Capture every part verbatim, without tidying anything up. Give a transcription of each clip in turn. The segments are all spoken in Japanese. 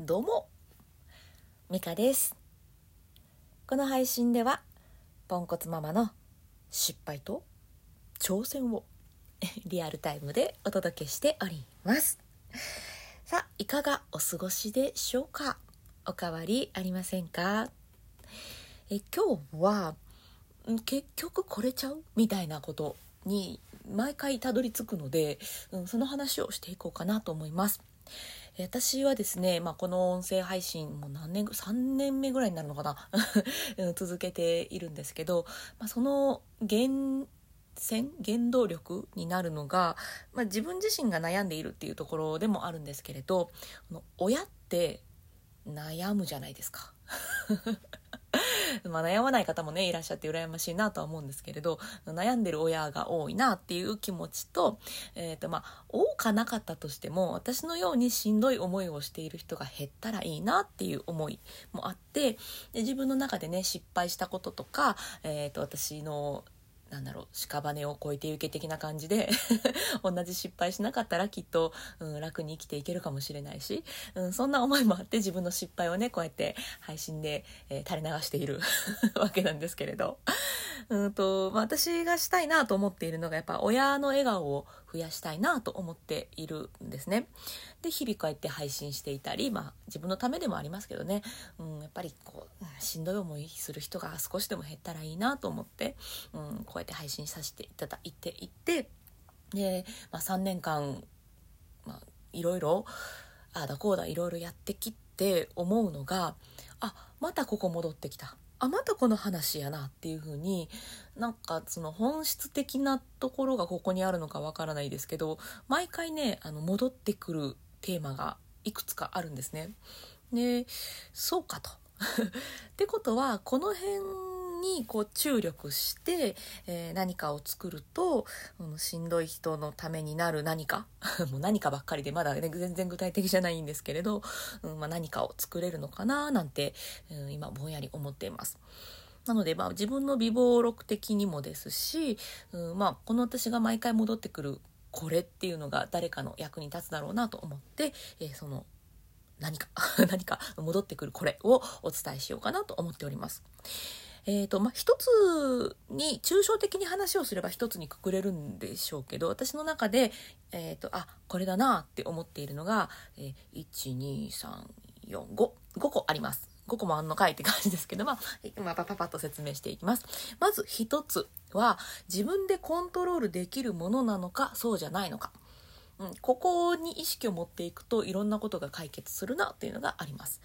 どうも、ミカです。この配信ではポンコツママの失敗と挑戦をリアルタイムでお届けしております。さあ、いかがお過ごしでしょうか。お変わりありませんか。え今日は結局これちゃうみたいなことに毎回たどり着くので、うん、その話をしていこうかなと思います。私はですね、まあ、この音声配信もう何年さんねんめぐらいになるのかな続けているんですけど、まあ、その原線原動力になるのが、まあ、自分自身が悩んでいるっていうところでもあるんですけれど、親って悩むじゃないですかまあ悩まない方もねいらっしゃって羨ましいなとは思うんですけれど、悩んでる親が多いなっていう気持ちと、えーとまあ多かなかったとしても私のようにしんどい思いをしている人が減ったらいいなっていう思いもあって、で自分の中でね失敗したこととか、えーと私のなんだろう屍を越えてゆけ的な感じで同じ失敗しなかったらきっと、うん、楽に生きていけるかもしれないし、うん、そんな思いもあって自分の失敗をねこうやって配信で、えー、垂れ流しているわけなんですけれどうんと、まあ、私がしたいなと思っているのがやっぱ親の笑顔を増やしたいなと思っているんですね。で日々こうやって配信していたり、まあ、自分のためでもありますけどね、うん、やっぱりこうしんどい思いする人が少しでも減ったらいいなと思って、うん、こうやって配信させていただいていて、で、まあ、さんねんかん、まあ、いろいろああだこうだいろいろやってきて思うのが、あ、またここ戻ってきた、あ、またこの話やなっていう風に、なんかその本質的なところがここにあるのかわからないですけど、毎回ねあの戻ってくるテーマがいくつかあるんですね。で、そうかとってことはこの辺にこう注力して、えー、何かを作ると、うん、しんどい人のためになる何かもう何かばっかりでまだ、ね、全然具体的じゃないんですけれど、うんまあ、何かを作れるのかななんて、うん、今ぼんやり思っています。なので、まあ、自分の備忘録的にもですし、うんまあ、この私が毎回戻ってくるこれっていうのが誰かの役に立つだろうなと思って、えー、その何か何か戻ってくるこれをお伝えしようかなと思っております。えーとまあ、一つに抽象的に話をすれば一つにくくれるんでしょうけど、私の中で、えーと、あ、これだなって思っているのが、えー、いち、に、さん、よん、ご ごこあります。ごこもあんのかいって感じですけど、まあ、またパパッと説明していきます。まずひとつは自分でコントロールできるものなのかそうじゃないのか、うん、ここに意識を持っていくといろんなことが解決するなっていうのがあります。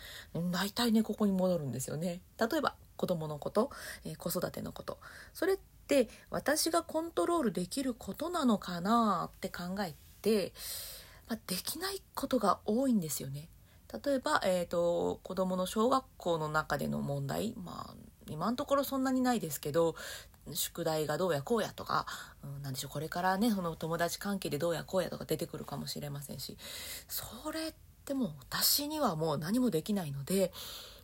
大体ねここに戻るんですよね。例えば子供のこと、えー、子育てのこと、それって私がコントロールできることなのかなって考えて、まあ、できないことが多いんですよね。例えば、えーと、子供の小学校の中での問題、まあ、今のところそんなにないですけど、宿題がどうやこうやとか、うん、なんでしょう、これからねその友達関係でどうやこうやとか出てくるかもしれませんし、それってもう私にはもう何もできないので、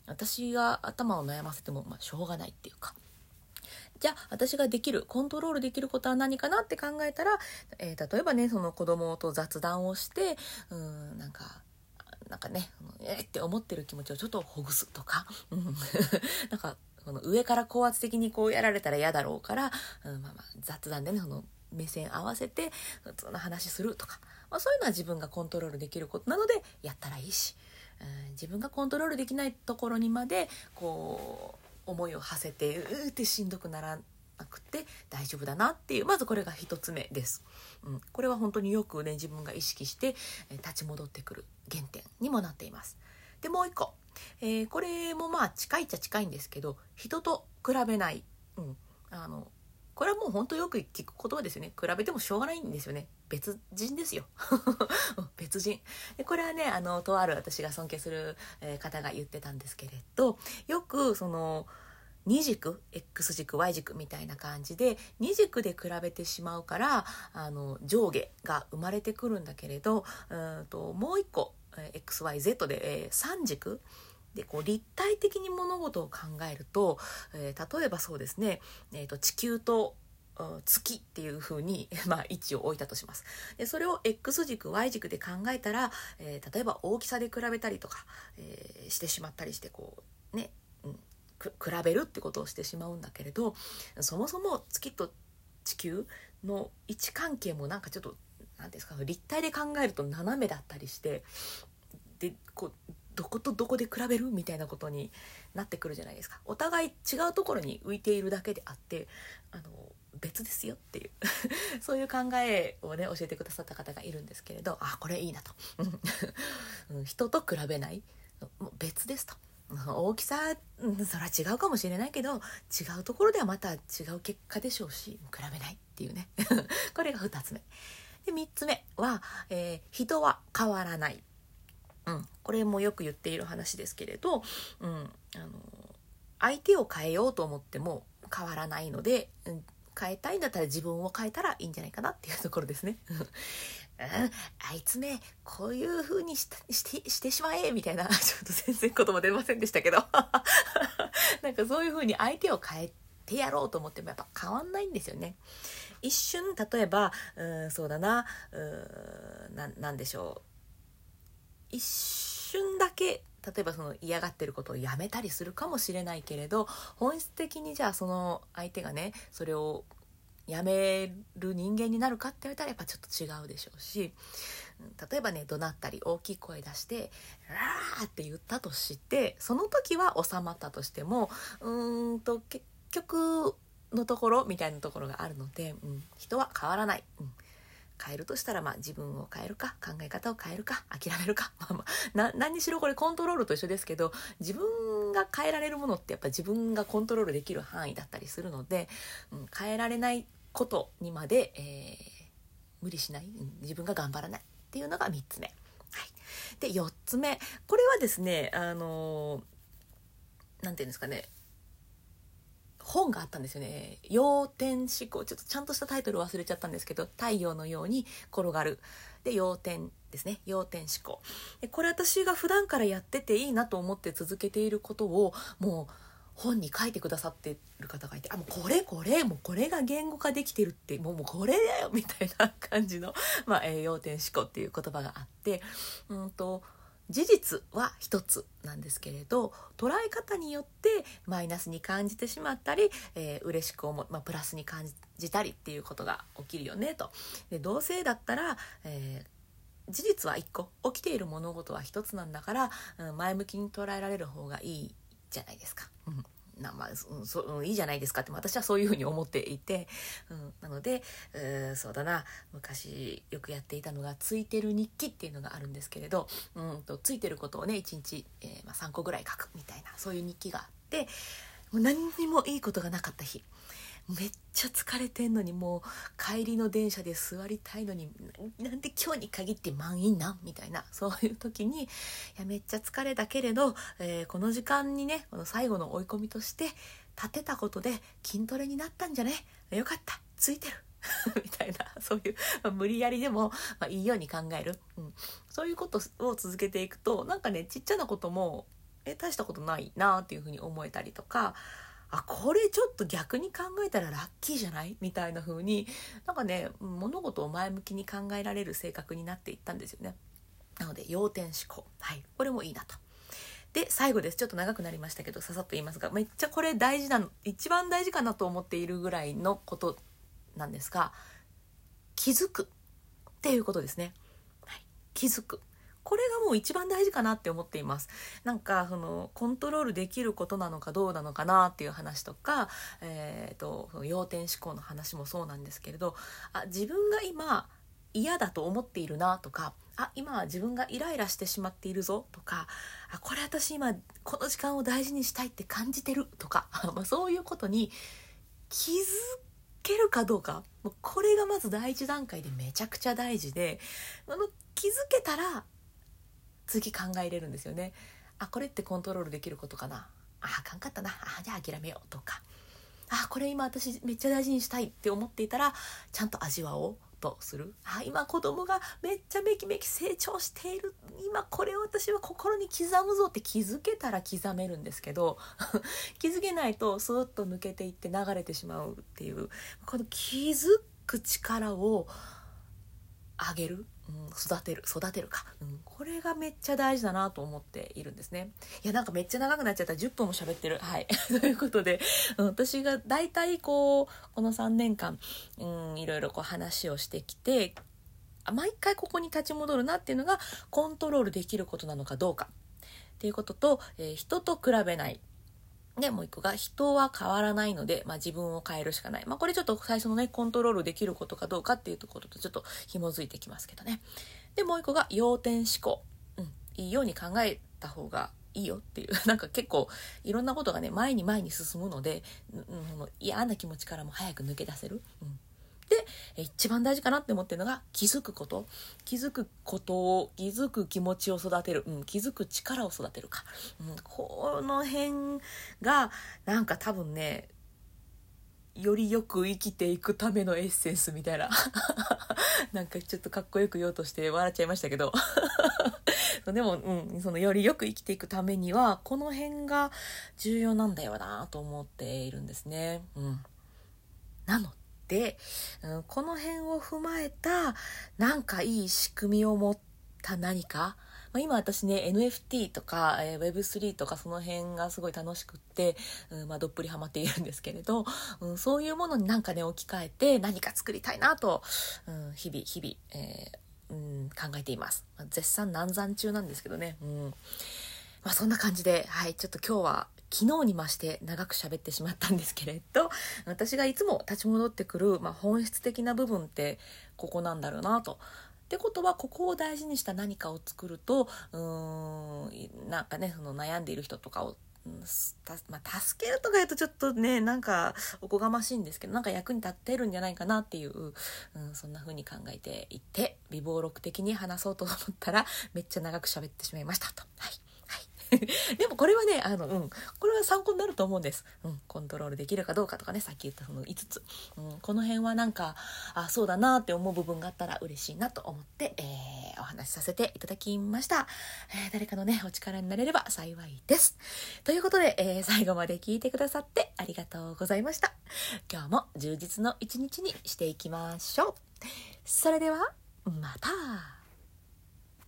私が頭を悩ませても、まあ、しょうがないっていうか、じゃあ私ができるコントロールできることは何かなって考えたら、えー、例えばねその子供と雑談をして、うーんなんかなんかねえー、って思ってる気持ちをちょっとほぐすとか、うん、なんかこの上から高圧的にこうやられたら嫌だろうから、うんまあ、まあ雑談でねその目線合わせて普通の話するとか、まあ、そういうのは自分がコントロールできることなのでやったらいいし、自分がコントロールできないところにまでこう思いを馳せてうーってしんどくならなくて大丈夫だなっていう、まずこれが一つ目です、うん、これは本当によくね自分が意識して立ち戻ってくる原点にもなっています。でもう一個、えー、これもまあ近いっちゃ近いんですけど、人と比べない、うん、あのこれはもう本当よく聞く言葉ですよね。比べてもしょうがないんですよね。別人ですよ別人。これはねあのとある私が尊敬する方が言ってたんですけれど、よくそのに軸 X 軸 Y 軸みたいな感じでに軸で比べてしまうから、あの上下が生まれてくるんだけれど、うんともう一個 エックスワイゼット でさん軸でこう立体的に物事を考えると、えー、例えばそうですね、えーと地球と、月っていう風に、まあ、位置を置いたとします。でそれを X 軸 Y 軸で考えたら、えー、例えば大きさで比べたりとか、えー、してしまったりしてこうね、うん、く比べるってことをしてしまうんだけれど、そもそも月と地球の位置関係もなんかちょっとなんですか、立体で考えると斜めだったりしてでこうどことどこで比べるみたいなことになってくるじゃないですか。お互い違うところに浮いているだけであってあの別ですよっていうそういう考えをね教えてくださった方がいるんですけれど、あこれいいなと人と比べないもう別ですと、大きさそれは違うかもしれないけど違うところではまた違う結果でしょうし、比べないっていうねこれがふたつめで、みっつめは、えー、人は変わらない。うん、これもよく言っている話ですけれど、うん、あの相手を変えようと思っても変わらないので、うん、変えたいんだったら自分を変えたらいいんじゃないかなっていうところですね、うん、あいつめこういう風に し, してしてしまえみたいなちょっと全然言葉出ませんでしたけどなんかそういう風に相手を変えてやろうと思ってもやっぱ変わんないんですよね。一瞬例えばうんそうだなうん な, なんでしょう一瞬だけ例えばその嫌がってることをやめたりするかもしれないけれど、本質的にじゃあその相手がねそれをやめる人間になるかって言われたらやっぱちょっと違うでしょうし、例えばね怒鳴ったり大きい声出してラーって言ったとしてその時は収まったとしてもうーんと結局のところみたいなところがあるので、うん、人は変わらない、うん、変えるとしたらまあ自分を変えるか考え方を変えるか諦めるかな、何にしろこれコントロールと一緒ですけど、自分が変えられるものってやっぱ自分がコントロールできる範囲だったりするので、うん、変えられないことにまで、えー、無理しない、うん、自分が頑張らないっていうのがみっつめ、はい、でよっつめこれはですねあのー、なんていうんですかね本があったんですよね。陽転思考、ちょっとちゃんとしたタイトル忘れちゃったんですけど、太陽のように転がるで陽転ですね。陽転思考でこれ私が普段からやってていいなと思って続けていることをもう本に書いてくださってる方がいて、あもうこれこれもうこれが言語化できてるってもう、 もうこれだよみたいな感じの、まあ、えー、陽転思考っていう言葉があって、うんと事実は一つなんですけれど、捉え方によってマイナスに感じてしまったり、えー、嬉しく思う、まあ、プラスに感じたりっていうことが起きるよねと。でどうせだったら、えー、事実は一個、起きている物事は一つなんだから、うん、前向きに捉えられる方がいいじゃないですか、うんなまあそうん、いいじゃないですかって私はそういうふうに思っていて、うん、なのでうそうだな昔よくやっていたのがついてる日記っていうのがあるんですけれど、うんとついてることをねいちにち、えーまあ、さんこぐらい書くみたいなそういう日記があって、もう何にもいいことがなかった日、めっちゃ疲れてんのにもう帰りの電車で座りたいのになんで今日に限って満員なんみたいなそういう時に、いやめっちゃ疲れたけれど、えー、この時間にねこの最後の追い込みとして立てたことで筋トレになったんじゃね、よかったついてるみたいなそういう、まあ、無理やりでも、まあ、いいように考える、うん、そういうことを続けていくとなんかねちっちゃなこともえ大したことないなっていうふうに思えたりとか、あこれちょっと逆に考えたらラッキーじゃないみたいな風になんかね物事を前向きに考えられる性格になっていったんですよね。なので陽転思考、はい、これもいいなと。で最後です。ちょっと長くなりましたけどささっと言いますが、めっちゃこれ大事なの、一番大事かなと思っているぐらいのことなんですが、気づくっていうことですね、はい、気づく、これがもう一番大事かなって思っています。なんかそのコントロールできることなのかどうなのかなっていう話とか、えーと、その要点思考の話もそうなんですけれど、あ自分が今嫌だと思っているなとか、あ今自分がイライラしてしまっているぞとか、あこれ私今この時間を大事にしたいって感じてるとかまあそういうことに気づけるかどうか、もうこれがまず第一段階でめちゃくちゃ大事で、あの気づけたら次考えれるんですよね。あこれってコントロールできることかな、ああかんかったな、あじゃあ諦めようとか、あこれ今私めっちゃ大事にしたいって思っていたらちゃんと味わおうとする。あ、今子供がめっちゃめきめき成長している、今これを私は心に刻むぞって気づけたら刻めるんですけど気づけないとスーッと抜けていって流れてしまうっていう、この気づく力を上げる、うん、育てる育てるか、うん、これがめっちゃ大事だなと思っているんですね。いやなんかめっちゃ長くなっちゃった、じゅっぷんも喋ってる、はいということで、うん、私がだいたいこうこのさんねんかん、うん、いろいろこう話をしてきて、毎回ここに立ち戻るなっていうのがコントロールできることなのかどうかっていうことと、えー、人と比べないで、もう一個が人は変わらないので、まあ、自分を変えるしかない、まあ、これちょっと最初のねコントロールできることかどうかっていうところとちょっと紐づいてきますけどね。でもう一個が要点思考、うん、いいように考えた方がいいよっていう、なんか結構いろんなことがね前に前に進むので、うん、嫌な気持ちからも早く抜け出せる、うん、で一番大事かなって思ってるのが気づくこと気づくことを気づく気持ちを育てる、うん、気づく力を育てるか、うん、この辺がなんか多分ねよりよく生きていくためのエッセンスみたいななんかちょっとかっこよく言おうとして笑っちゃいましたけどでも、うん、そのよりよく生きていくためにはこの辺が重要なんだよなと思っているんですね、うん、なので、うん、この辺を踏まえたなんかいい仕組みを持った何か、まあ、今私ね エヌエフティー とか、えー、ウェブスリー とかその辺がすごい楽しくって、うんまあ、どっぷりハマっているんですけれど、うん、そういうものになんかね置き換えて何か作りたいなと、うん、日々日々、えーうん、考えています。絶賛難産中なんですけどね、うんまあ、そんな感じで、はい、ちょっと今日は昨日に増して長く喋ってしまったんですけれど、私がいつも立ち戻ってくる、まあ、本質的な部分ってここなんだろうなと。ってことはここを大事にした何かを作ると、うーんなんかねその悩んでいる人とかをた、まあ、助けるとか言うとちょっとねなんかおこがましいんですけど、なんか役に立ってるんじゃないかなっていう、うん、そんな風に考えていて、微暴録的に話そうと思ったらめっちゃ長く喋ってしまいましたと、はいはい、でもこれはねあの、うん、これは参考になると思うんです、うん、コントロールできるかどうかとかね、さっき言ったそのいつつ、うん、この辺はなんかあそうだなって思う部分があったら嬉しいなと思って、えー、お話しさせていただきました、えー、誰かのねお力になれれば幸いですということで、えー、最後まで聞いてくださってありがとうございました。今日も充実の一日にしていきましょう。それではまた。